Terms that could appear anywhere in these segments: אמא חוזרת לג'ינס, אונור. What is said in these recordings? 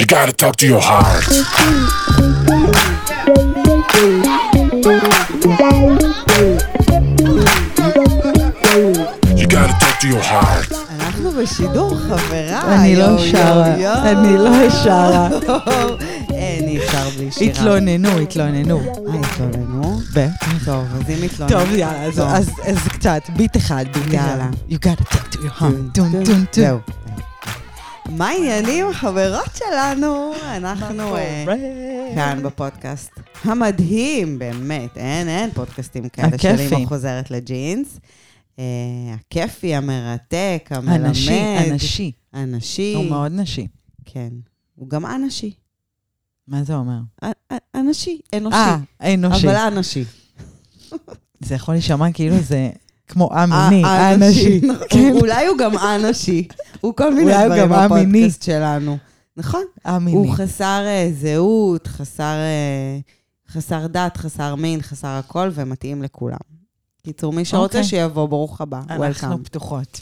You gotta talk to your heart. You gotta talk to your heart. אנחנו בשידור, חברה. אני לא שרה. אני שר בלי שירה. התלוננו. טוב, אז אם התלוננו. טוב, יאללה, אז קצת, ביט אחד. יאללה. You gotta talk to your heart. זהו. מה העניינים, חברות שלנו? אנחנו כאן בפודקאסט המדהים, באמת, אין פודקאסטים כאלה של אמא חוזרת לג'ינס. הכיפי, המרתק, המלמד. אנשי. הוא מאוד נשי. כן, הוא גם אנשי. מה זה אומר? אנושי. אבל אנשי. זה יכול להישמע כאילו זה... כמו אמיני, אנשי. אולי הוא גם אנשי. הוא כל מיני דברים בפודקאסט שלנו. נכון? אמיני. הוא חסר זהות, חסר דת, חסר מין, חסר הכל, ומתאים לכולם. קיצור, מי שרוצה שיבוא, ברוך הבא. אנחנו פתוחות.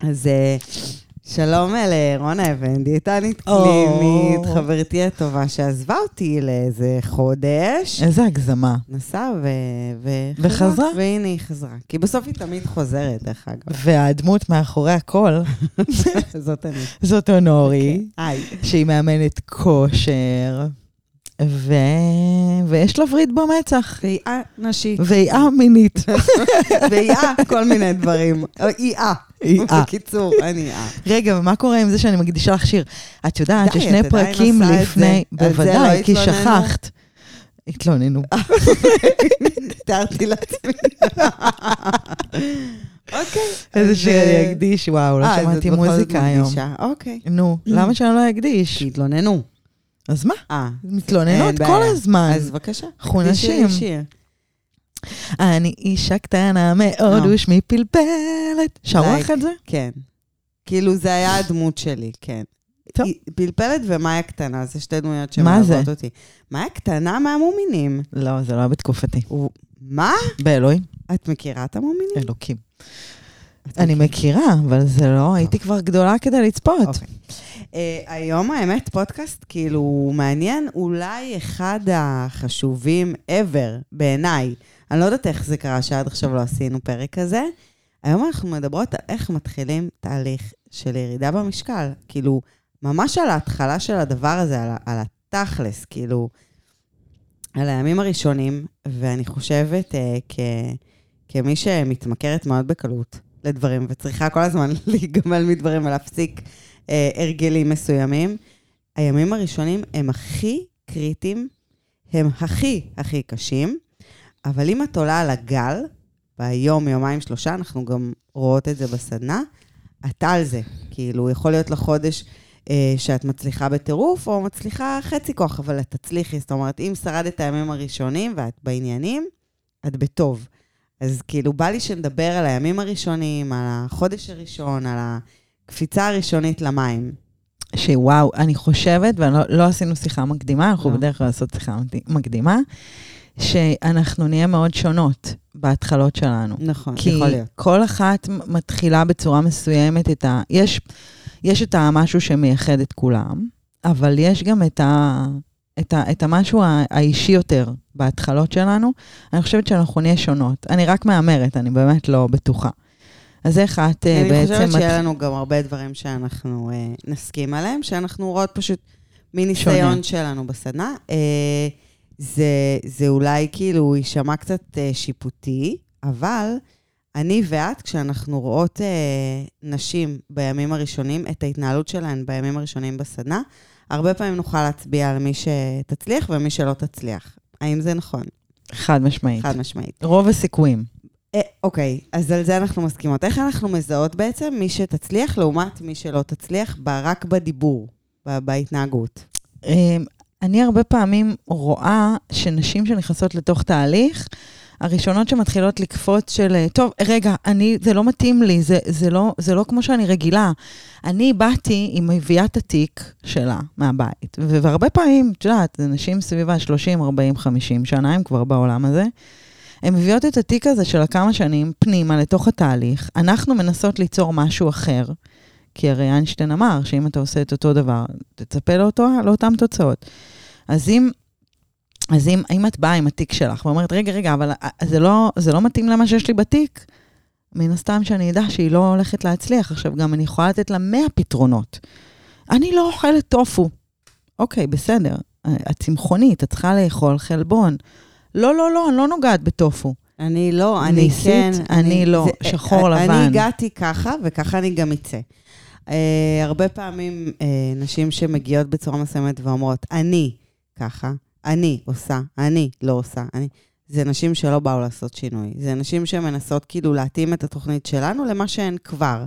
אז שלום לרונה אבן, דיאטנית קלינית, חברתי הטובה שעזבה אותי לאיזה חודש. איזה הגזמה. נסעה וחזרה. והנה היא חזרה. כי בסוף היא תמיד חוזרת, דרך אגב. והדמות מאחורי הכל, זאת אני. זאת אונורי, שהיא מאמנת כושר, ויש לה וריד במצח. ואיעה נשית. ואיעה מינית. ואיעה כל מיני דברים. איעה. בקיצור, אני איעה. רגע, ומה קורה עם זה שאני מקדישה לך שיר? את יודעת ששני פרקים לפני, בוודאי, כי שכחת. התלוננו. תארתי לעצמי. אוקיי. איזה שיר אני אקדיש, וואו, לא שמעתי מוזיקה היום. אוקיי. נו, למה שאני לא אקדיש? כי התלוננו. אז מה? מתלוננות כל הזמן. אז בבקשה. חונשים. אני אישה קטנה מאוד ושמי פלפלת. שרוח את זה? כן. כאילו זה היה הדמות שלי, כן. פלפלת ומאיה קטנה, זה שתי דמויות שמלוות אותי. מאיה קטנה מהמומינים. לא, זה לא היה בתקופתי. מה? באלוהים. את מכירה את המומינים? אלוקים. אני מכירה, אבל זה לא, הייתי כבר גדולה כדי לצפות. היום האמת פודקאסט כאילו מעניין, אולי אחד החשובים ever בעיניי. אני לא יודעת איך זה קרה שעד עכשיו לא עשינו פרק הזה. היום אנחנו מדברות על איך מתחילים תהליך של ירידה במשקל. כאילו, ממש על ההתחלה של הדבר הזה, על התכלס, כאילו, על הימים הראשונים, ואני חושבת כמי שמתמכרת מאוד בקלות לדברים, וצריכה כל הזמן להיגמל מדברים ולהפסיק הרגלים מסוימים. הימים הראשונים הם הכי קריטיים, הם הכי קשים, אבל אם את עולה על הגל, ביום, יומיים, שלושה, אנחנו גם רואות את זה בסדנה, את על זה, כאילו יכול להיות לחודש שאת מצליחה בטירוף, או מצליחה חצי כוח, אבל את תצליחי, זאת אומרת, אם שרדת את הימים הראשונים ואת בעניינים, את בטוב. אז כאילו בא לי שנדבר על הימים הראשונים, על החודש הראשון, על הקפיצה הראשונית למים. שוואו, אני חושבת, ולא עשינו שיחה מקדימה, אנחנו בדרך כלל לעשות שיחה מקדימה, שאנחנו נהיה מאוד שונות בהתחלות שלנו. נכון, יכול להיות. כי כל אחת מתחילה בצורה מסוימת את ה... יש את המשהו שמייחד את כולם, אבל יש גם את המשהו האישי יותר בהתחלות שלנו. אני חושבת שאנחנו נהיה שונות. אני רק מאמרת, אני באמת לא בטוחה. אז איך את בעצם... אני חושבת שיהיה לנו גם הרבה דברים שאנחנו נסכים עליהם, שאנחנו רואות פשוט מניסיון שלנו בסדנה. זה אולי כאילו יישמע קצת שיפוטי, אבל אני ואת, כשאנחנו רואות נשים בימים הראשונים, את ההתנהלות שלהן בימים הראשונים בסדנה, הרבה פעמים נוכל להצביע על מי שתצליח ומי שלא תצליח. האם זה נכון? חד משמעית. רוב הסיכויים. אוקיי, אז על זה אנחנו מסכימות. איך אנחנו מזהות בעצם מי שתצליח לעומת מי שלא תצליח רק בדיבור, בהתנהגות? אני הרבה פעמים רואה שנשים שנכנסות לתוך תהליך, הראשונות שמתחילות לקפוץ של, טוב, רגע, זה לא מתאים לי, זה לא כמו שאני רגילה. אני באתי עם מביאת התיק שלה מהבית, והרבה פעמים, את יודעת, אנשים סביבה 30, 40, 50 שנה, הם כבר בעולם הזה, הן מביאות את התיק הזה של כמה שנים פנימה לתוך התהליך, אנחנו מנסות ליצור משהו אחר, כי הרי איינשטיין אמר שאם אתה עושה את אותו דבר, תצפה לאותן תוצאות. אז אם את באה עם התיק שלך, ואומרת, רגע, אבל זה לא מתאים למה שיש לי בתיק, מן הסתם שאני יודע שהיא לא הולכת להצליח. עכשיו גם אני יכולה לתת לה 100 פתרונות. אני לא אוכלת טופו. אוקיי, בסדר. הצמחונית, את צריכה לאכול חלבון. לא, אני לא נוגעת בטופו. אני לא, אני כן. אני לא, שחור לבן. אני הגעתי ככה, וככה אני גם יצא. הרבה פעמים נשים שמגיעות בצורה מסוימת ואומרות, אני ככה, אני עושה, אני לא עושה, אני... זה נשים שלא באו לעשות שינוי. זה נשים שמנסות כאילו להתאים את התוכנית שלנו למה שהן כבר.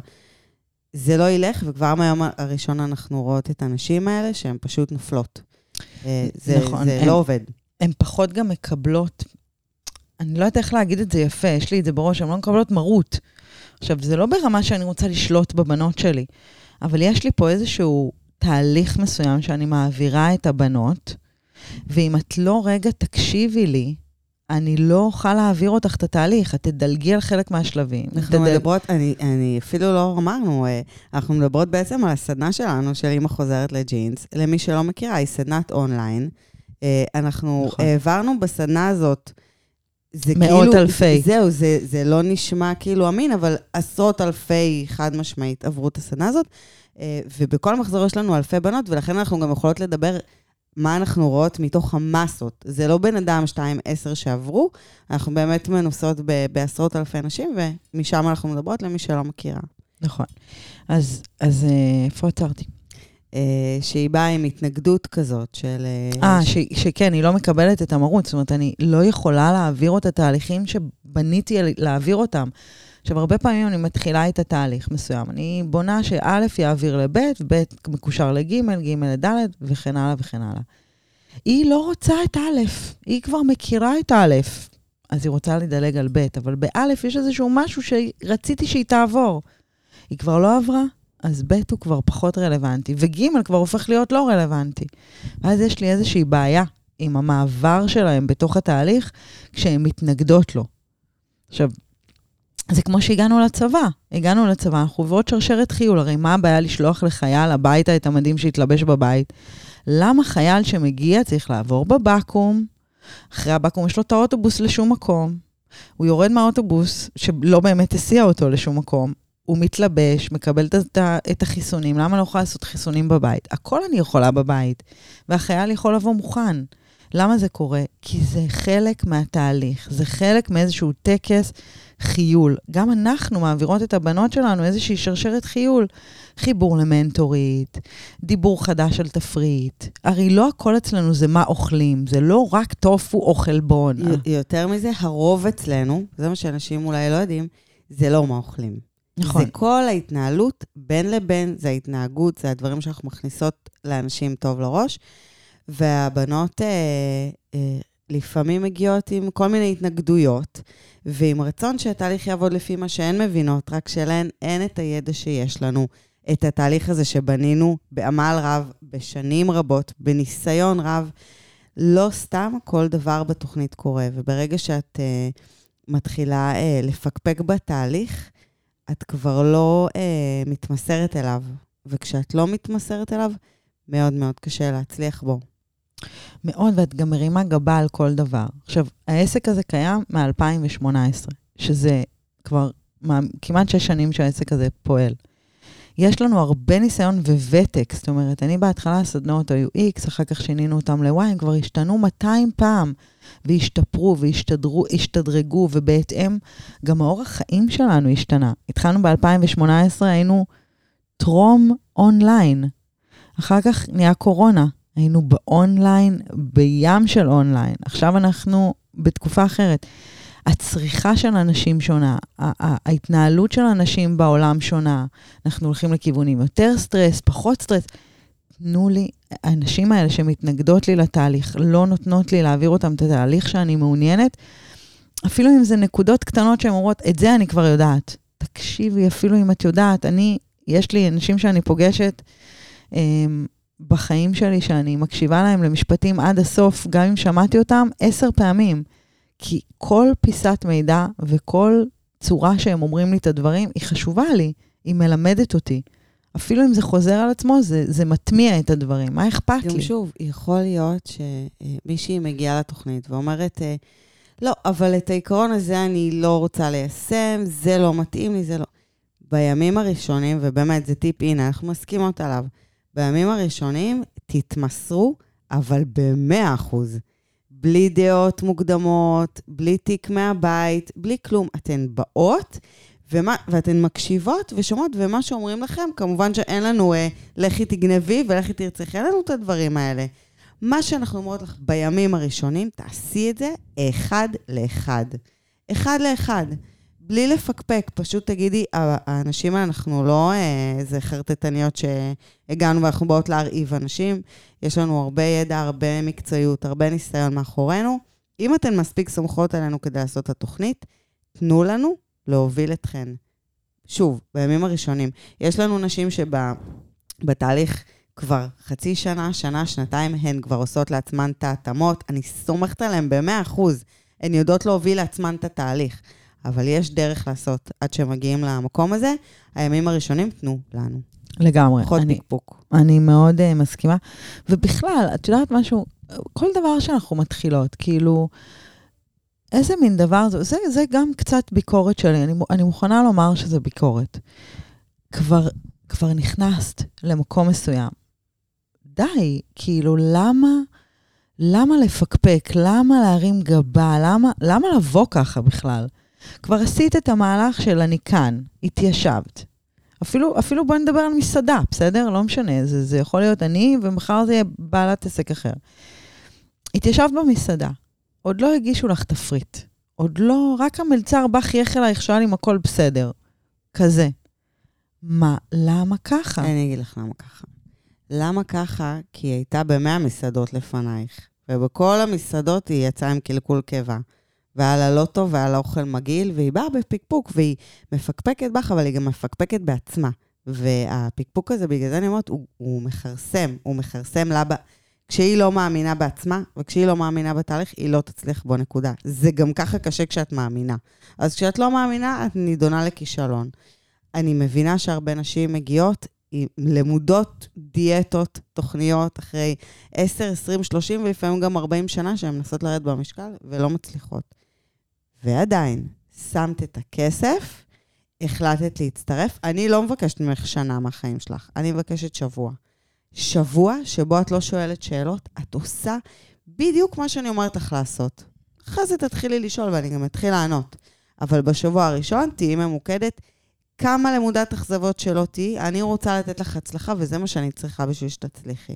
זה לא ילך, וכבר מהיום הראשון אנחנו רואות את הנשים האלה שהן פשוט נופלות. זה לא עובד. הן פחות גם מקבלות, אני לא יודעת איך להגיד את זה יפה, יש לי את זה בראש, הן לא מקבלות מרות. עכשיו, זה לא ברמה שאני רוצה לשלוט בבנות שלי, אבל יש לי פה איזשהו תהליך מסוים שאני מעבירה את הבנות, ואם את לא רגע תקשיבי לי, אני לא אוכל להעביר אותך את התהליך, את תדלגי על חלק מהשלבים. אנחנו מדברות, אני אפילו לא אמרנו, אנחנו מדברות בעצם על הסדנה שלנו, של אמא חוזרת לג'ינס, למי שלא מכירה, היא סדנת אונליין. אנחנו העברנו בסדנה הזאת, מאות אלפי. זהו, זה לא נשמע כאילו אמין, אבל עשרות אלפי חד משמעית עברו את הסדנה הזאת, ובכל מחזור יש לנו אלפי בנות, ולכן אנחנו גם יכולות לדבר... מה אנחנו רואות מתוך המסות. זה לא בן אדם 2-10 שעברו, אנחנו באמת מנוסות בעשרות אלפי נשים, ומשם אנחנו מדברות למי שלא מכירה. נכון. אז איפה עצרתי? שהיא באה עם התנגדות כזאת של... שכן, היא לא מקבלת את המרות, זאת אומרת, אני לא יכולה להעביר את התהליכים שבניתי להעביר אותם. עכשיו, הרבה פעמים אני מתחילה את התהליך מסוים. אני בונה שא' יעביר לב', ב' מקושר לג', ג' לד', וכן הלאה וכן הלאה. היא לא רוצה את א', היא כבר מכירה את א', אז היא רוצה לדלג על ב', אבל בא' יש איזשהו משהו שרציתי שהיא תעבור. היא כבר לא עברה, אז ב' הוא כבר פחות רלוונטי, וג' כבר הופך להיות לא רלוונטי. ואז יש לי איזושהי בעיה עם המעבר שלהם בתוך התהליך, כשהן מתנגדות לו. עכשיו, זה כמו שהגענו לצבא. הגענו לצבא, אנחנו עוברות שרשרת חיול. הרי מה הבעיה לשלוח לחייל הביתה את המדים שהתלבש בבית? למה חייל שמגיע צריך לעבור בבקום? אחרי הבקום יש לו את האוטובוס לשום מקום. הוא יורד מהאוטובוס שלא באמת הסיע אותו לשום מקום. הוא מתלבש, מקבל את החיסונים. למה לא יכול לעשות חיסונים בבית? הכל אני יכולה בבית. והחייל יכול לבוא מוכן. למה זה קורה? כי זה חלק מהתהליך. זה חלק מאיזשהו טקס חיול. גם אנחנו מעבירות את הבנות שלנו איזושהי שרשרת חיול. חיבור למנטורית, דיבור חדש על תפריט. הרי לא הכל אצלנו זה מה אוכלים, זה לא רק טופו או חלבון. יותר מזה, הרוב אצלנו, זה מה שאנשים אולי לא יודעים, זה לא מה אוכלים. נכון. זה כל ההתנהלות בין לבין, זה ההתנהגות, זה הדברים שאנחנו מכניסות לאנשים טוב לראש, והבנות לפעמים מגיעות עם כל מיני התנגדויות, ועם רצון שהתהליך יעבוד לפי מה שהן מבינות, רק שלהן אין את הידע שיש לנו, את התהליך הזה שבנינו בעמל רב, בשנים רבות, בניסיון רב, לא סתם כל דבר בתוכנית קורה, וברגע שאת מתחילה לפקפק בתהליך, את כבר לא מתמסרת אליו, וכשאת לא מתמסרת אליו, מאוד מאוד קשה להצליח בו. מאוד, ואת גם מרימה גבה על כל דבר. עכשיו, העסק הזה קיים מ-2018, שזה כבר כמעט 6 שנים שהעסק הזה פועל. יש לנו הרבה ניסיון וותק, זאת אומרת, אני בהתחלה הסדנאות היו X, אחר כך שינינו אותם ל-Y, כבר השתנו 200 פעם, והשתפרו והשתדרגו, ובהתאם גם האורח חיים שלנו השתנה. התחלנו ב-2018, היינו טרום אונליין, אחר כך נהיה קורונה, היינו באונליין, בים של אונליין. עכשיו אנחנו בתקופה אחרת. הצריכה של אנשים שונה, ההתנהלות של אנשים בעולם שונה, אנחנו הולכים לכיוונים יותר סטרס, פחות סטרס. תנו לי, האנשים האלה שמתנגדות לי לתהליך, לא נותנות לי להעביר אותם את התהליך שאני מעוניינת, אפילו אם זה נקודות קטנות שהן אומרות, את זה אני כבר יודעת. תקשיבי, אפילו אם את יודעת, יש לי אנשים שאני פוגשת, בחיים שלי שאני מקשיבה להם למשפטים עד הסוף, גם אם שמעתי אותם 10 פעמים, כי כל פיסת מידע וכל צורה שהם אומרים לי את הדברים, היא חשובה לי, היא מלמדת אותי. אפילו אם זה חוזר על עצמו, זה מטמיע את הדברים. מה אכפת לי? שוב, יכול להיות שמישהי מגיעה לתוכנית ואומרת, לא, אבל את העיקרון הזה אני לא רוצה ליישם, זה לא מתאים לי, זה לא. בימים הראשונים, ובאמת זה טיפ, הנה, אנחנו מסכימות עליו, בימים הראשונים תתמסרו, אבל ב100%. בלי דעות מוקדמות, בלי תיק מהבית, בלי כלום. אתן באות, ואתן מקשיבות ושומעות, ומה שאומרים לכם, כמובן שאין לנו, לכי תגנבי ולכי תרצחי לנו את הדברים האלה. מה שאנחנו אומרות לך בימים הראשונים, תעשי את זה 1:1. 1:1. בלי לפקפק, פשוט תגידי, האנשים אנחנו לא איזה חרטטניות שהגענו ואנחנו באות להרעיב אנשים, יש לנו הרבה ידע, הרבה מקצועיות, הרבה ניסיון מאחורינו. אם אתן מספיק סומכות עלינו כדי לעשות את התוכנית, תנו לנו להוביל אתכן. שוב, בימים הראשונים, יש לנו נשים שבתהליך כבר חצי שנה, שנתיים, הן כבר עושות לעצמן את ההתאמות, אני סומכת עליהן 100%, הן יודעות להוביל לעצמן את התהליך. אבל יש דרך לעשות עד שמגיעים למקום הזה, הימים הראשונים תנו לנו. לגמרי. חוד פיקפוק. אני מאוד מסכימה. ובכלל, את יודעת משהו, כל דבר שאנחנו מתחילות, כאילו, איזה מין דבר, זה גם קצת ביקורת שלי, אני מוכנה לומר שזה ביקורת. כבר נכנסת למקום מסוים. די, כאילו, למה לפקפק? למה להרים גבה? למה לבוא ככה בכלל? כבר עשית את המהלך של אני כאן, התיישבת. אפילו בוא נדבר על מסעדה, בסדר? לא משנה, זה יכול להיות אני, ומחר זה יהיה בעלת עסק אחר. התיישבת במסעדה, עוד לא הגישו לך תפריט, עוד לא, רק המלצר בא חייך אלייך, שואל אם הכל בסדר. כזה. מה, למה ככה? אני אגיד לך למה ככה. למה ככה? כי היא הייתה ב100 מסעדות לפנייך, ובכל המסעדות היא יצאה עם קלקול קיבה. ועל הלוטו ועל האוכל מגעיל, והיא באה בפיקפוק, והיא מפקפקת בך, אבל היא גם מפקפקת בעצמה. והפיקפוק הזה, בגלל זה אני אומרת, הוא מחרסם, הוא מחרסם לה, כשהיא לא מאמינה בעצמה, וכשהיא לא מאמינה בתהליך, היא לא תצליח בו נקודה. זה גם ככה קשה כשאת מאמינה. אז כשאת לא מאמינה, את נידונה לכישלון. אני מבינה שהרבה נשים מגיעות, למודות, דיאטות, תוכניות, אחרי 10, 20, 30 ולפעמים גם 40 שנה שהן מנסות לרדת במשקל ולא מצליחות. ועדיין, שמת את הכסף, החלטת להצטרף. אני לא מבקשת ממך שנה מהחיים שלך, אני מבקשת שבוע. שבוע שבו את לא שואלת שאלות, את עושה בדיוק מה שאני אומרת לך לעשות. אחרי זה תתחילי לשאול ואני גם אתחיל לענות. אבל בשבוע הראשון תהיי ממוקדת, כמה למודת אכזבות שלא תהי, אני רוצה לתת לך הצלחה, וזה מה שאני צריכה בשביל שתצליחי.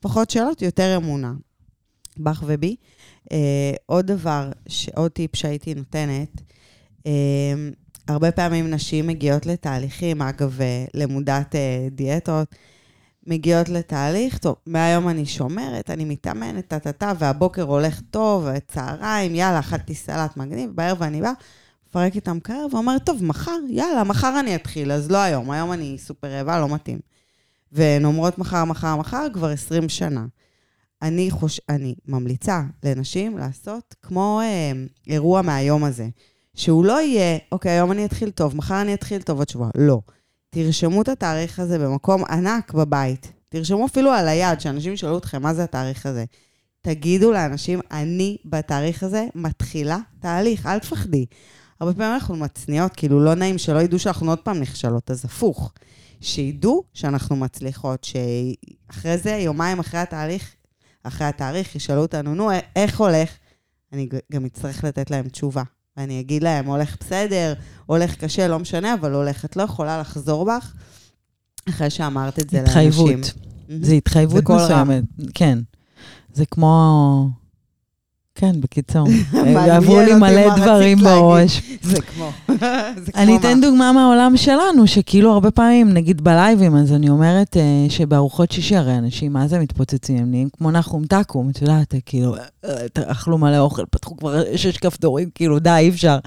פחות שאלות, יותר אמונה. בך ובי. עוד דבר, עוד טיפ שהייתי נותנת, הרבה פעמים נשים מגיעות לתהליכים, אגב, למודת דיאטות, מגיעות לתהליך, טוב, מהיום אני שומרת, אני מתאמנת, תתתה, והבוקר הולך טוב, צהריים, יאללה, אכלתי סלט מגניב, בערב אני באה, פרק איתם קר, ואומר, טוב, מחר, יאללה, מחר אני אתחיל, אז לא היום, היום אני סופר רעבה, לא מתאים. והן אומרות מחר, מחר, מחר, כבר 20 שנה. אני ממליצה לנשים לעשות כמו אירוע מהיום הזה, שהוא לא יהיה, אוקיי, היום אני אתחיל טוב, מחר אני אתחיל טוב, עוד שבוע, לא. תרשמו את התאריך הזה במקום ענק בבית, תרשמו אפילו על היד, שאנשים שאלו אתכם מה זה התאריך הזה. תגידו לאנשים, אני בתאריך הזה מתחילה תהליך, אל תפחדי. הרבה פעמים אנחנו מצניעות, כאילו לא נעים שלא ידעו שאנחנו עוד פעם נכשלות, אז הפוך. שידעו שאנחנו מצליחות, שאחרי זה, יומיים אחרי התאריך, ישאלו אותנו, נו, איך הולך? אני גם אצטרך לתת להם תשובה. ואני אגיד להם, הולך בסדר, הולך קשה, לא משנה, אבל הולך, את לא יכולה לחזור בך, אחרי שאמרת את זה התחייבות. לאנשים. התחייבות. זה התחייבות מסוימת, כן. זה כמו... כן, בקיצור. יעברו לי מלא דברים בראש. זה כמו. אני אתן דוגמה מהעולם שלנו, שכאילו הרבה פעמים, נגיד בלייבים, אז אני אומרת שבארוחות שישי, הרי אנשים, מה זה מתפוצצים? הם נהיים כמו נחום טקום, את יודעת, כאילו, אכלו מלא אוכל, פתחו כבר 6 כפתורים, כאילו, די, אי אפשר.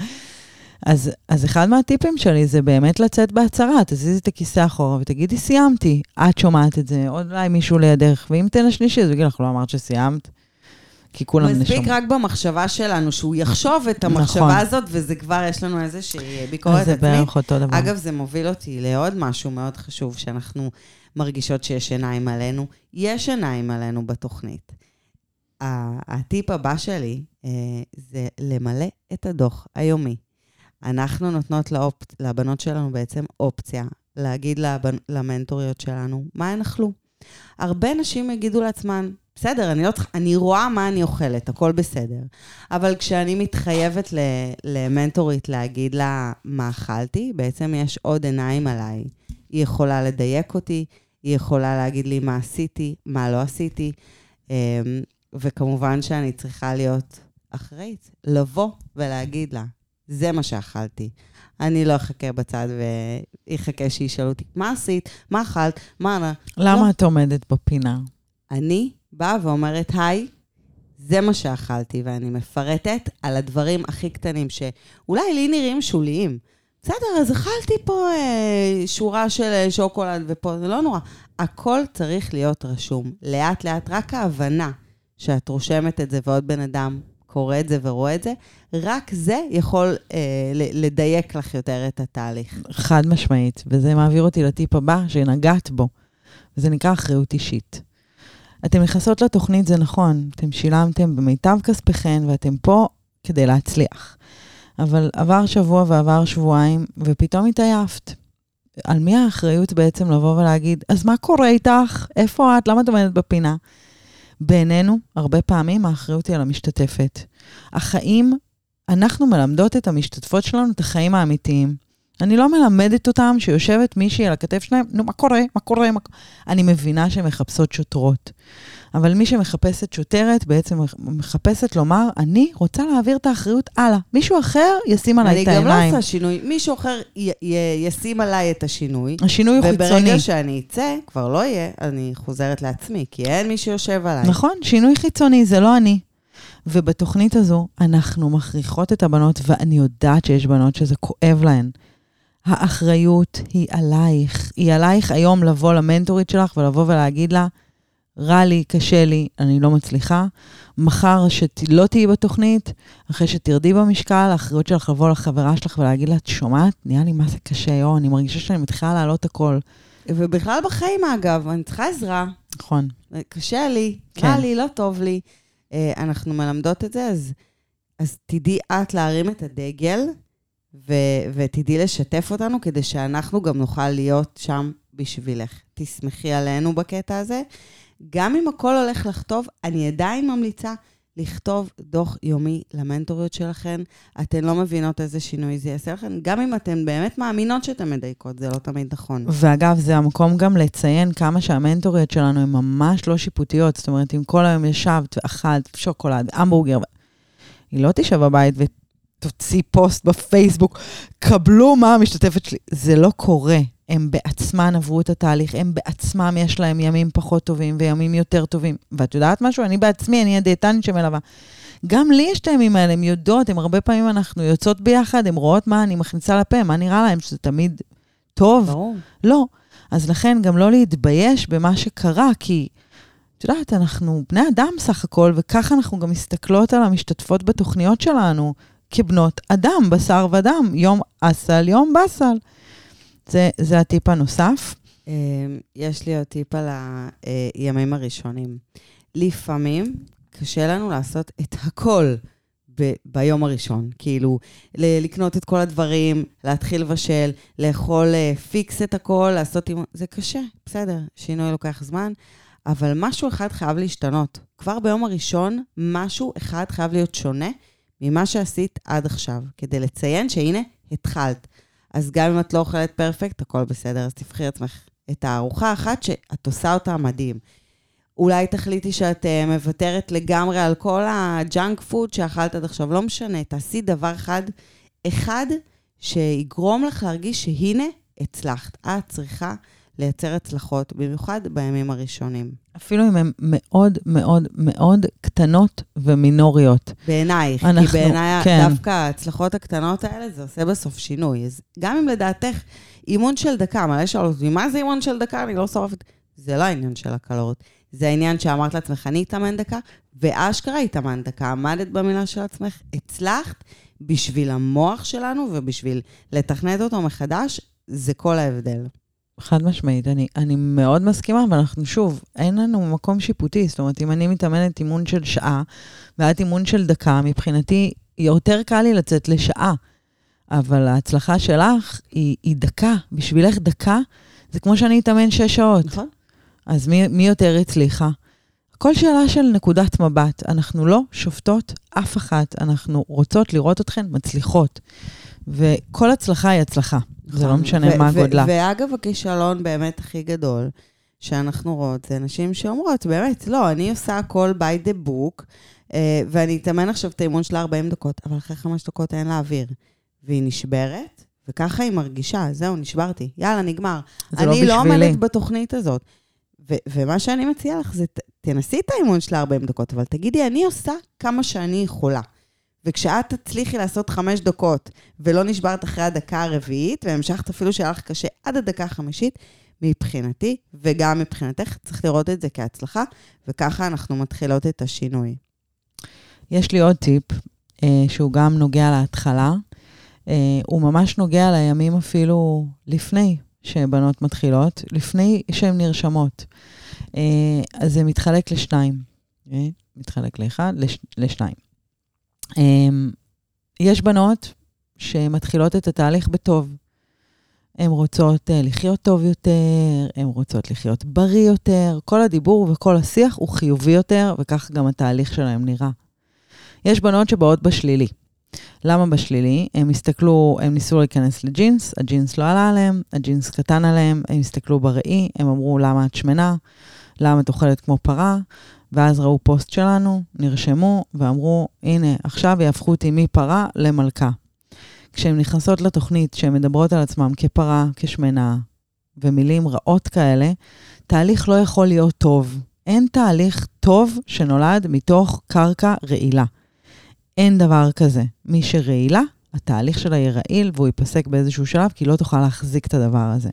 אז אחד מהטיפים שלי זה באמת לצאת בהצהרה, תזיזי את הכיסא אחורה ותגידי, סיימתי. את שומעת את זה, עוד אולי מישהו לידך, ואם תן השלישי, אז בגלל, אנחנו לא אמרת שסיימת. כי כולם נשמע. מספיק רק במחשבה שלנו, שהוא יחשוב את המחשבה הזאת, וזה כבר יש לנו איזושהי ביקורת עצמית. אגב, זה מוביל אותי לעוד משהו מאוד חשוב, שאנחנו מרגישות שיש עיניים עלינו. יש עיניים עלינו בתוכנית. הטיפ הבא שלי, זה למלא את הדוח היומי. אנחנו נותנות לבנות שלנו בעצם אופציה, להגיד למנטוריות שלנו, מה הן אכלו? הרבה נשים יגידו לעצמן, בסדר, אני רואה מה אני אוכלת, הכל בסדר. אבל כשאני מתחייבת למנטורית להגיד לה מה אכלתי, בעצם יש עוד עיניים עליי. היא יכולה לדייק אותי, היא יכולה להגיד לי מה עשיתי, מה לא עשיתי, וכמובן שאני צריכה להיות אחרית, לבוא ולהגיד לה, זה מה שאכלתי. אני לא אחכה בצד ויחכה שישאלו אותי, מה עשית? מה אכלת? מה... למה את עומדת בפינה? אני באה ואומרת, היי, זה מה שאכלתי, ואני מפרטת על הדברים הכי קטנים, שאולי לי נראים שוליים. בסדר, אז אכלתי פה שורה של שוקולד ופה, זה לא נורא. הכל צריך להיות רשום. לאט לאט, רק ההבנה שאת רושמת את זה ועוד בן אדם, קורא את זה ורואה את זה, רק זה יכול לדייק לך יותר את התהליך. חד משמעית, וזה מעביר אותי לטיפ הבא שנגעת בו, וזה נקרא אחריות אישית. אתם נכנסות לתוכנית, זה נכון, אתם שילמתם במיטב כספיכן, ואתם פה כדי להצליח. אבל עבר שבוע ועבר שבועיים, ופתאום התעייפת. על מי האחריות בעצם לבוא ולהגיד, אז מה קורה איתך? איפה את? למה את עומדת בפינה? בעינינו, הרבה פעמים האחריות היא על המשתתפת. החיים, אנחנו מלמדות את המשתתפות שלנו, את החיים האמיתיים. אני לא מלמדת אותם שיושבת מישהי על הכתף שלהם, נו, מה קורה? מה קורה? אני מבינה שמחפשות שוטרות. אבל מי שמחפשת שוטרת, בעצם מחפשת לומר, אני רוצה להעביר את האחריות הלאה. מישהו אחר ישים עליי את העיניים. אני גם לא עושה שינוי. מישהו אחר ישים עליי את השינוי. השינוי הוא חיצוני. וברגע שאני אצא, כבר לא יהיה, אני חוזרת לעצמי, כי אין מי שיושב עליי. נכון, שינוי חיצוני, זה לא אני. ובתוכנית הזו, אנחנו מכריחות את הבנות, ואני יודעת שיש בנות שזה כואב להן. האחריות היא עלייך. היא עלייך היום לבוא למנטורית שלך ולבוא ולהגיד לה, רע לי, קשה לי, אני לא מצליחה. מחר שלא תהיי בתוכנית, אחרי שתרדי במשקל, האחריות שלך לבוא לחברה שלך ולהגיד לה, את שומעת? נהיה לי מה זה קשה, יו, אני מרגישה שאני מתחילה לעלות הכל. ובכלל בחיים אגב, אני צריכה עזרה. נכון. קשה לי, כן. רע לי, לא טוב לי. אנחנו מלמדות את זה, אז תדעי את להרים את הדגל, ותדעי לשתף אותנו, כדי שאנחנו גם נוכל להיות שם בשבילך. תשמחי עלינו בקטע הזה. גם אם הכל הולך לכתוב, אני עדיין ממליצה לכתוב דוח יומי למנטוריות שלכן. אתן לא מבינות איזה שינוי זה יעשה לכן, גם אם אתן באמת מאמינות שאתן מדייקות, זה לא תמיד נכון. ואגב, זה המקום גם לציין כמה שהמנטוריות שלנו הן ממש לא שיפוטיות. זאת אומרת, אם כל היום ישבת ואכלת שוקולד, המבורגר, היא לא תשב בבית תוציא פוסט בפייסבוק, קבלו מה המשתתפת שלי. זה לא קורה. הם בעצמם עברו את התהליך, הם בעצמם יש להם ימים פחות טובים וימים יותר טובים. ואת יודעת משהו? אני בעצמי, אני הדייטנית שמלווה. גם לי יש את הימים האלה, הם יודעות, הם הרבה פעמים אנחנו יוצאות ביחד, הם רואות מה אני מכניסה לפה, מה נראה להם, שזה תמיד טוב. לא. אז לכן גם לא להתבייש במה שקרה, כי את יודעת, אנחנו בני אדם סך הכל, וככה אנחנו גם מסתכלות על המשתתפות בתוכניות שלנו. כבנות אדם, בשר ודם, יום אסל, יום בסל. זה הטיפ הנוסף. יש לי עוד טיפ על הימים הראשונים. לפעמים קשה לנו לעשות את הכל ביום הראשון. כאילו, לקנות את כל הדברים, להתחיל לבשל, לאכול, פיקס את הכל, לעשות... זה קשה, בסדר, שינוי לוקח זמן, אבל משהו אחד חייב להשתנות. כבר ביום הראשון, משהו אחד חייב להיות שונה, ממה שעשית עד עכשיו, כדי לציין שהנה, התחלת. אז גם אם את לא אוכלת פרפקט, הכל בסדר, אז תבחרי עצמך את הארוחה האחת, שאת עושה אותה מדהים. אולי תחליטי שאת מוותרת לגמרי על כל הג'אנק פוד שאכלת עד עכשיו, לא משנה, תעשי דבר אחד שיגרום לך להרגיש שהנה, הצלחת. את צריכה לייצר הצלחות, במיוחד בימים הראשונים. אפילו אם הן מאוד מאוד מאוד קטנות ומינוריות. בעינייך, אנחנו, כי בעיניי כן. דווקא ההצלחות הקטנות האלה, זה עושה בסוף שינוי. אז גם אם לדעתך, אימון של דקה, מלא שאלות, ומה זה אימון של דקה? אני לא שורפת. זה לא העניין של הקלוריות. זה העניין שאמרת לעצמך, אני אתאמן דקה, ואשכרה התאמן דקה, עמדת במילה של עצמך, הצלחת בשביל המוח שלנו, ובשביל לתכנת אותו מחדש, זה כל ההבדל. חד משמעית, אני מאוד מסכימה, אבל אנחנו שוב, אין לנו מקום שיפוטי, זאת אומרת, אם אני מתאמנת אימון של שעה, ועד אימון של דקה, מבחינתי, יותר קל לי לצאת לשעה, אבל ההצלחה שלך היא דקה, בשבילך דקה, זה כמו שאני אתאמן 6 שעות. נכון. אז מי יותר הצליחה? כל שאלה של נקודת מבט, אנחנו לא שופטות אף אחת, אנחנו רוצות לראות אתכן מצליחות, וכל הצלחה היא הצלחה, נכון. זה לא משנה מה גודלה. ואגב, הכישלון באמת הכי גדול שאנחנו רואות, זה אנשים שאומרות, באמת, לא, אני עושה הכל by the book, ואני אתאמן עכשיו את האימון שלה 40 דקות, אבל אחרי 5 דקות אין לה אוויר, והיא נשברת, וככה היא מרגישה, זהו, נשברתי, יאללה, נגמר. אני לא עומדת בתוכנית הזאת. ומה שאני מציעה לך זה, תנסי את האימון שלה 40 דקות, אבל תגידי, אני עושה כמה שאני יכולה. וכשאת תצליחי לעשות 5 דקות, ולא נשברת אחרי הדקה הרביעית, והמשכת אפילו שהיה לך קשה עד הדקה החמישית, מבחינתי, וגם מבחינתך, צריך לראות את זה כהצלחה, וככה אנחנו מתחילות את השינוי. יש לי עוד טיפ, שהוא גם נוגע להתחלה, הוא ממש נוגע לימים אפילו לפני שבנות מתחילות, לפני שהן נרשמות. אז זה מתחלק לשניים. מתחלק לאחד, לשניים. יש בנות שמתחילות את התהליך בטוב. הן רוצות לחיות טוב יותר, הן רוצות לחיות בריא יותר, כל הדיבור וכל השיח הוא חיובי יותר, וכך גם התהליך שלהם נראה. יש בנות שבאות בשלילי. למה בשלילי? הם הסתכלו, הם ניסו להיכנס לג'ינס, הג'ינס לא עלה עליהם, הג'ינס קטן עליהם, הם הסתכלו בראי, הם אמרו למה את שמנה, למה את אוכלת כמו פרה, ואז ראו פוסט שלנו, נרשמו ואמרו, הנה, עכשיו יהפכו אותי מפרה למלכה. כשהן נכנסות לתוכנית, שהן מדברות על עצמם כפרה, כשמנה, ומילים רעות כאלה, תהליך לא יכול להיות טוב. אין תהליך טוב שנולד מתוך קרקע רעילה. אין דבר כזה. מי שרעילה, התהליך שלה יהיה רעיל, והוא ייפסק באיזשהו שלב, כי לא תוכל להחזיק את הדבר הזה.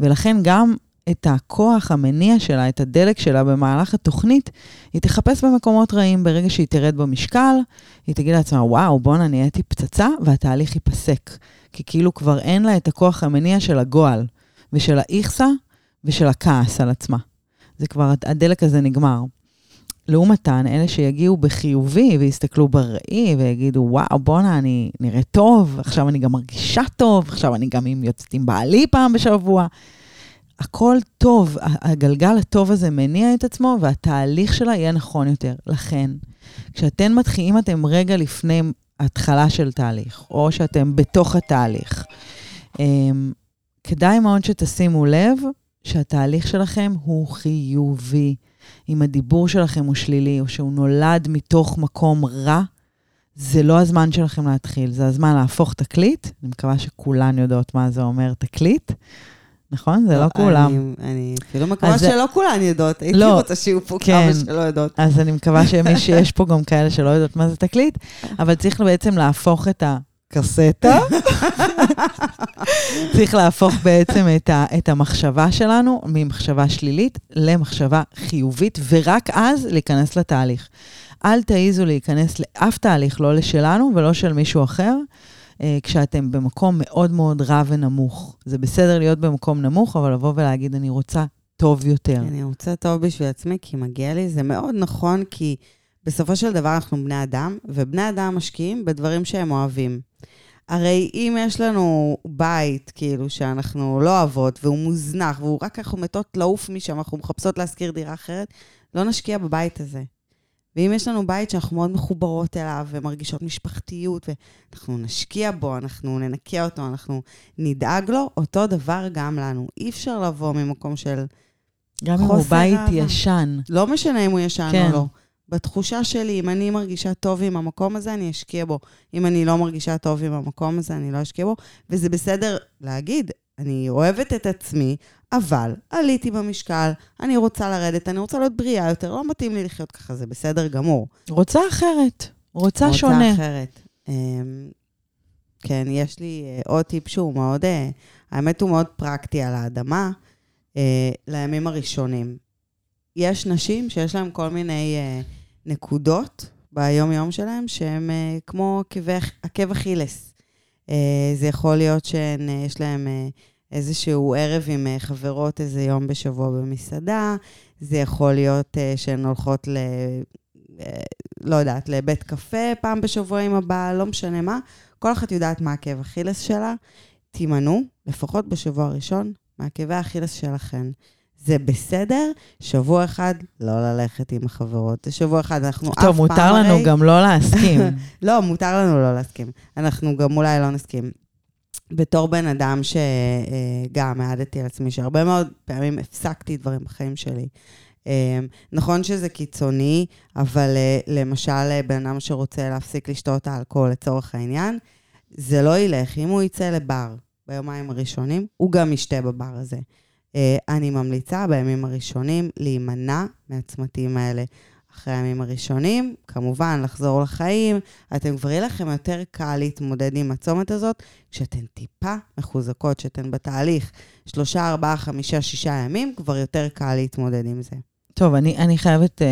ולכן גם את הכוח המניע שלה, את הדלק שלה במהלך התוכנית, היא תחפש במקומות רעים, ברגע שהיא תרד במשקל, היא תגיד לעצמה, וואו, בונה, נהייתי פצצה, והתהליך ייפסק. כי כאילו כבר אין לה את הכוח המניע של הגועל, ושל האיכסה, ושל הכעס על עצמה. זה כבר, הדלק הזה נגמר. לעומתן, אלה שיגיעו בחיובי ויסתכלו בראי ויגידו, וואו, בונה, אני נראה טוב, עכשיו אני גם מרגישה טוב, עכשיו אני גם יוצאת עם בעלי פעם בשבוע. הכל טוב, הגלגל הטוב הזה מניע את עצמו, והתהליך שלה יהיה נכון יותר. לכן, כשאתם מתחילים, אתם רגע לפני התחלה של תהליך, או שאתם בתוך התהליך, כדאי מאוד שתשימו לב שהתהליך שלכם הוא חיובי. אם הדיבור שלכם הוא שלילי, או שהוא נולד מתוך מקום רע, זה לא הזמן שלכם להתחיל, זה הזמן להפוך תקליט. אני מקווה שכולן יודעות מה זה אומר תקליט, נכון? זה לא כולם. אני אפילו מקווה שלא כולן יודעות, הייתי רוצה שיהיו פה כמה שלא יודעות. אז אני מקווה שמי שיש פה גם כאלה שלא יודעות מה זה תקליט, אבל צריך בעצם להפוך את הקסטה, צריך להפוך בעצם את המחשבה שלנו ממחשבה שלילית למחשבה חיובית, ורק אז להיכנס לתהליך. אל תעיזו להיכנס לאף תהליך, לא לשלנו ולא של מישהו אחר, כשאתם במקום מאוד מאוד רע ונמוך. זה בסדר להיות במקום נמוך, אבל לבוא ולהגיד אני רוצה טוב יותר. אני רוצה טוב בשביל עצמי, כי מגיע לי, זה מאוד נכון, כי בסופו של דבר אנחנו בני אדם, ובני אדם משקיעים בדברים שהם אוהבים. הרי אם יש לנו בית, כאילו, שאנחנו לא אוהבות, והוא מוזנח, והוא רק אנחנו מתות לעוף משם, אנחנו מחפשות להזכיר דירה אחרת, לא נשקיע בבית הזה. ואם יש לנו בית שאנחנו מאוד מחוברות אליו, ומרגישות משפחתיות, ואנחנו נשקיע בו, אנחנו ננקה אותו, אנחנו נדאג לו, אותו דבר גם לנו. אי אפשר לבוא ממקום של חוסר. גם אם הוא בית ישן. לא משנה אם הוא ישן או לא. בתחושה שלי, אם אני מרגישה טוב עם המקום הזה, אני אשקיע בו. אם אני לא מרגישה טוב עם המקום הזה, אני לא אשקיע בו. וזה בסדר להגיד, אני אוהבת את עצמי, אבל עליתי במשקל, אני רוצה לרדת, אני רוצה להיות בריאה יותר, לא מתאים לי לחיות ככה, זה בסדר גמור. רוצה אחרת, רוצה שונה. רוצה אחרת. כן, יש לי עוד טיפ שהוא מאוד, האמת הוא מאוד פרקטי על האדמה, לימים הראשונים. יש נשים שיש להם כל מיני נקודות ביום יום שלהם, שהם כמו עקב אכילס. זה יכול להיות שיש להם איזשהו ערב עם חברות איזה יום בשבוע במסעדה, זה יכול להיות שהן הולכות לא יודעת, לבית קפה פעם בשבוע עם הבעל, לא משנה מה. כל אחת יודעת מה עקב אכילס שלה. תימנו, לפחות בשבוע הראשון, מעקבי האכילס שלכן. זה בסדר, שבוע אחד לא ללכת עם החברות. שבוע אחד אנחנו אף פעם... טוב, מותר לנו גם לא להסכים. לא, מותר לנו לא להסכים. אנחנו גם אולי לא נסכים. בתור בן אדם שגם העדתי על עצמי, שהרבה מאוד פעמים הפסקתי דברים בחיים שלי. נכון שזה קיצוני, אבל למשל, בן אדם שרוצה להפסיק לשתות האלכוהול לצורך העניין, זה לא ילך. אם הוא יצא לבר ביומיים הראשונים, הוא גם ישתה בבר הזה. אני ממליצה בימים הראשונים להימנע מהצמתים האלה. אחרי הימים הראשונים, כמובן, לחזור לחיים. אתם כבר יהיה לכם יותר קל להתמודד עם הצומת הזאת, כשאתן טיפה מחוזקות, כשאתן בתהליך 3, 4, 5, 6 ימים, כבר יותר קל להתמודד עם זה. טוב, אני חייבת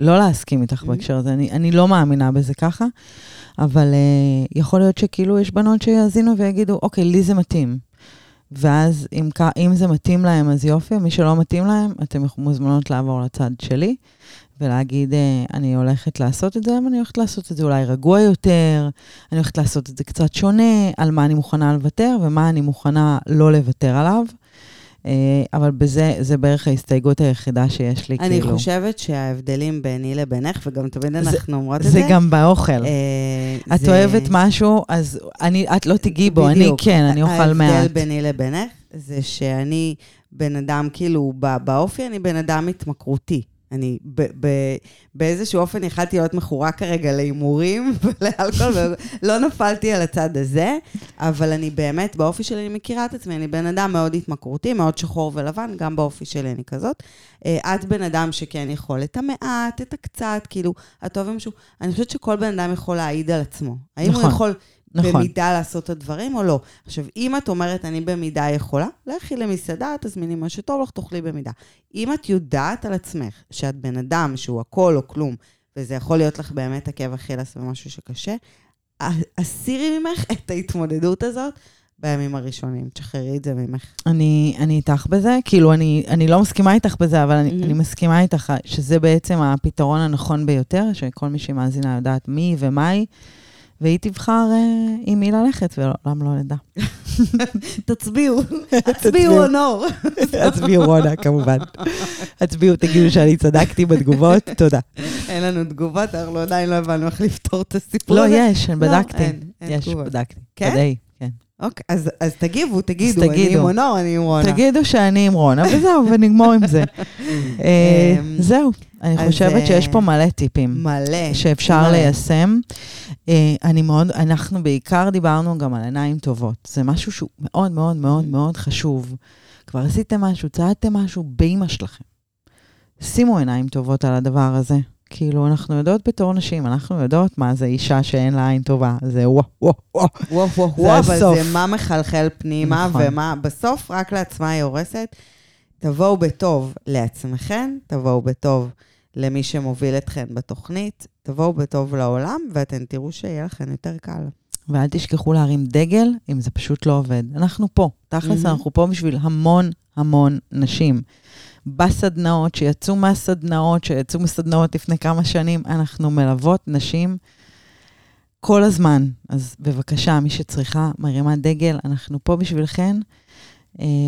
לא להסכים איתך בהקשר הזה, אני לא מאמינה בזה ככה, אבל יכול להיות שכאילו יש בנות שיאזינו ויגידו, אוקיי, לי זה מתאים. ואז אם זה מתאים להם, אז יופי, מי שלא מתאים להם, אתם מוזמנות לעבור לצד שלי, ולהגיד, אני הולכת לעשות את זה, אבל אני הולכת לעשות את זה אולי רגוע יותר, אני הולכת לעשות את זה קצת שונה, על מה אני מוכנה לוותר, ומה אני מוכנה לא לוותר עליו, אבל בזה, זה בערך ההסתייגות היחידה שיש לי, אני חושבת שההבדלים ביני לבינך, וגם תמיד אנחנו אומרות את זה. זה גם באוכל. את אוהבת משהו, אז את לא תגיעי בו, אני כן, אני אוכל מעט. ההבדל ביני לבינך, זה שאני בן אדם, כאילו, באופי אני בן אדם התמכרותי. אני באיזשהו אופן יכלתי להיות מכורה כרגע להימורים ולאלכוהול, ולא נפלתי על הצד הזה, אבל אני באמת, באופי שלי אני מכירה את עצמי, אני בן אדם מאוד התמכרותי, מאוד שחור ולבן, גם באופי שלי אני כזאת. את בן אדם שכן יכול את המעט, את הקצת, כאילו, את אוהב משהו, אני חושבת שכל בן אדם יכול להעיד על עצמו. האם הוא יכול במידה לעשות את הדברים או לא? עכשיו, אם את אומרת, אני במידה יכולה, לכי למסעדה, תזמיני מה שטוב לך, תאכלי במידה. אם את יודעת על עצמך, שאת בן אדם שהוא הכל או כלום, וזה יכול להיות לך באמת עקב אכילס ומשהו שקשה, אסירי ממך את ההתמודדות הזאת, בימים הראשונים, תשחררי את זה ממך. אני איתך בזה, כאילו אני לא מסכימה איתך בזה, אבל אני מסכימה איתך, שזה בעצם הפתרון הנכון ביותר, שכל מי שמאזינה יודעת מי ומה היא, והיא תבחר עם מי ללכת, ולמה לא נדע. תצביעו. תצביעו אונור. תצביעו רונה, כמובן. תצביעו, תגידו שאני צדקתי בתגובות, תודה. אין לנו תגובות, אנחנו עדיין לא הבנו איך לפתור את הסיפור הזה. לא, יש, בדקתי. יש, בדקתי. כן? כן. אוקיי, אז תגידו, אני עם אונור, אני עם רונה. תגידו שאני עם רונה, וזהו, ונגמור עם זה. זהו. אני חושבת שיש פה מלא טיפים. מלא. שאפשר ליישם. אנחנו בעיקר דיברנו גם על עיניים טובות. זה משהו שהוא מאוד מאוד מאוד מאוד חשוב. כבר עשיתם משהו, צעדתם משהו באמא שלכם. שימו עיניים טובות על הדבר הזה. כאילו, אנחנו יודעות בתור נשים, אנחנו יודעות מה זה אישה שאין לה עין טובה. זה וואו, וואו, וואו. וואו, וואו, וואו, אבל זה מה מחלחל פנימה, ומה בסוף רק לעצמה היא הורסת. תבואו בטוב לעצמכם, תבואו בטוב למי שמוביל אתכם בתוכנית, תבואו בטוב לעולם, ואתם תראו שיהיה לכם יותר קל. ואל תשכחו להרים דגל, אם זה פשוט לא עובד. אנחנו פה, תכלס אנחנו פה בשביל המון המון נשים. בסדנאות, שיצאו מסדנאות לפני כמה שנים, אנחנו מלוות נשים כל הזמן. אז בבקשה, מי שצריכה מרימה דגל, אנחנו פה בשבילכן.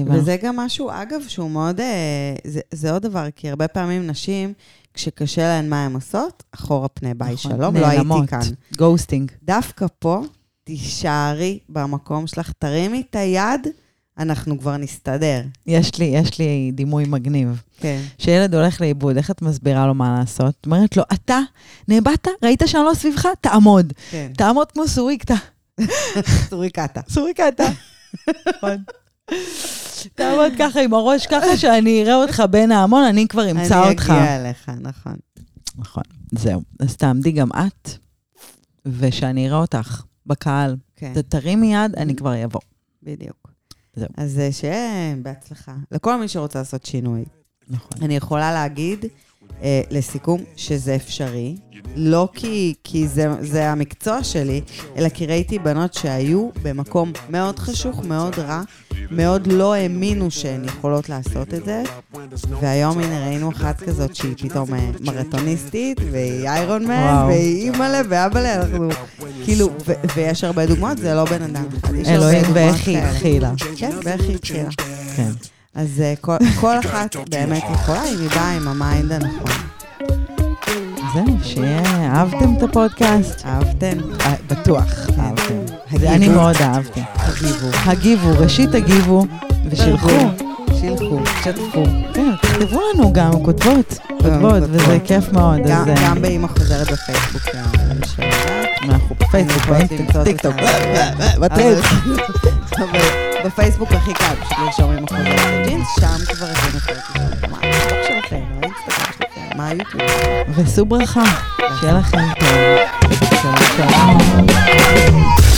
וזה גם משהו, אגב, שהוא מאוד, זה עוד דבר, כי הרבה פעמים נשים, כשקשה להן מה הן עושות, אחורה פני ביי שלום, לא הייתי כאן. גוסטינג. דווקא פה, תישארי במקום שלך, תרימי את היד, אנחנו כבר נסתדר. יש לי דימוי מגניב. כן. שילד הולך לאיבוד, איך את מסבירה לו מה לעשות? זאת אומרת לו, אתה נאבדת, ראית שאני לא סביבך? תעמוד. כן. תעמוד כמו סוריקטה. סוריקטה. נכון. תעמוד ככה עם הראש ככה שאני אראה אותך בין ההמון, אני כבר אמצא אותך. אני אגיע אליך, נכון. נכון, זהו. אז תעמדי גם את, ושאני אראה אותך בקהל. תרים מיד, אני כבר אבוא. בדיוק. זהו. אז שיהיה בהצלחה. לכל מי שרוצה לעשות שינוי. נכון. אני יכולה להגיד לסיכום, שזה אפשרי, לא כי זה המקצוע שלי, אלא כי ראיתי בנות שהיו במקום מאוד חשוך, מאוד רע, מאוד לא האמינו שהן יכולות לעשות את זה, והיום הנה ראינו אחת כזאת שהיא פתאום מרתוניסטית, והיא איירון מן, והיא אימא לה ואבא לה, אנחנו כאילו, ויש הרבה דוגמאות, זה לא בן אדם אחד, יש הרבה דוגמאות כאלה. אלוהים באיך היא התחילה. כן, באיך היא התחילה. כן. אז כל אחת באמת יכולה, אם היא באה עם המיינד הנכון. זהו, שיהיה, אהבתם את הפודקאסט? אהבתם? בטוח, אהבתם. אני מאוד אהבתי. הגיבו, ראשית הגיבו, ושילחו, שתפו. כן, תכתבו לנו גם, כותבות, וזה כיף מאוד. גם באמא חוזרת בפייסבוק. אנחנו בפייסבוק, טיק טוק, בטריד. בפייסבוק הכי קל, לרשום אמא חוזרת לג'ינס, שם כבר אתם יכולים. מה הטוק שלכם? לא אינסטגרם שלכם? מה היוטיוב? וסו ברכה, שיהיה לכם טוב. שלום.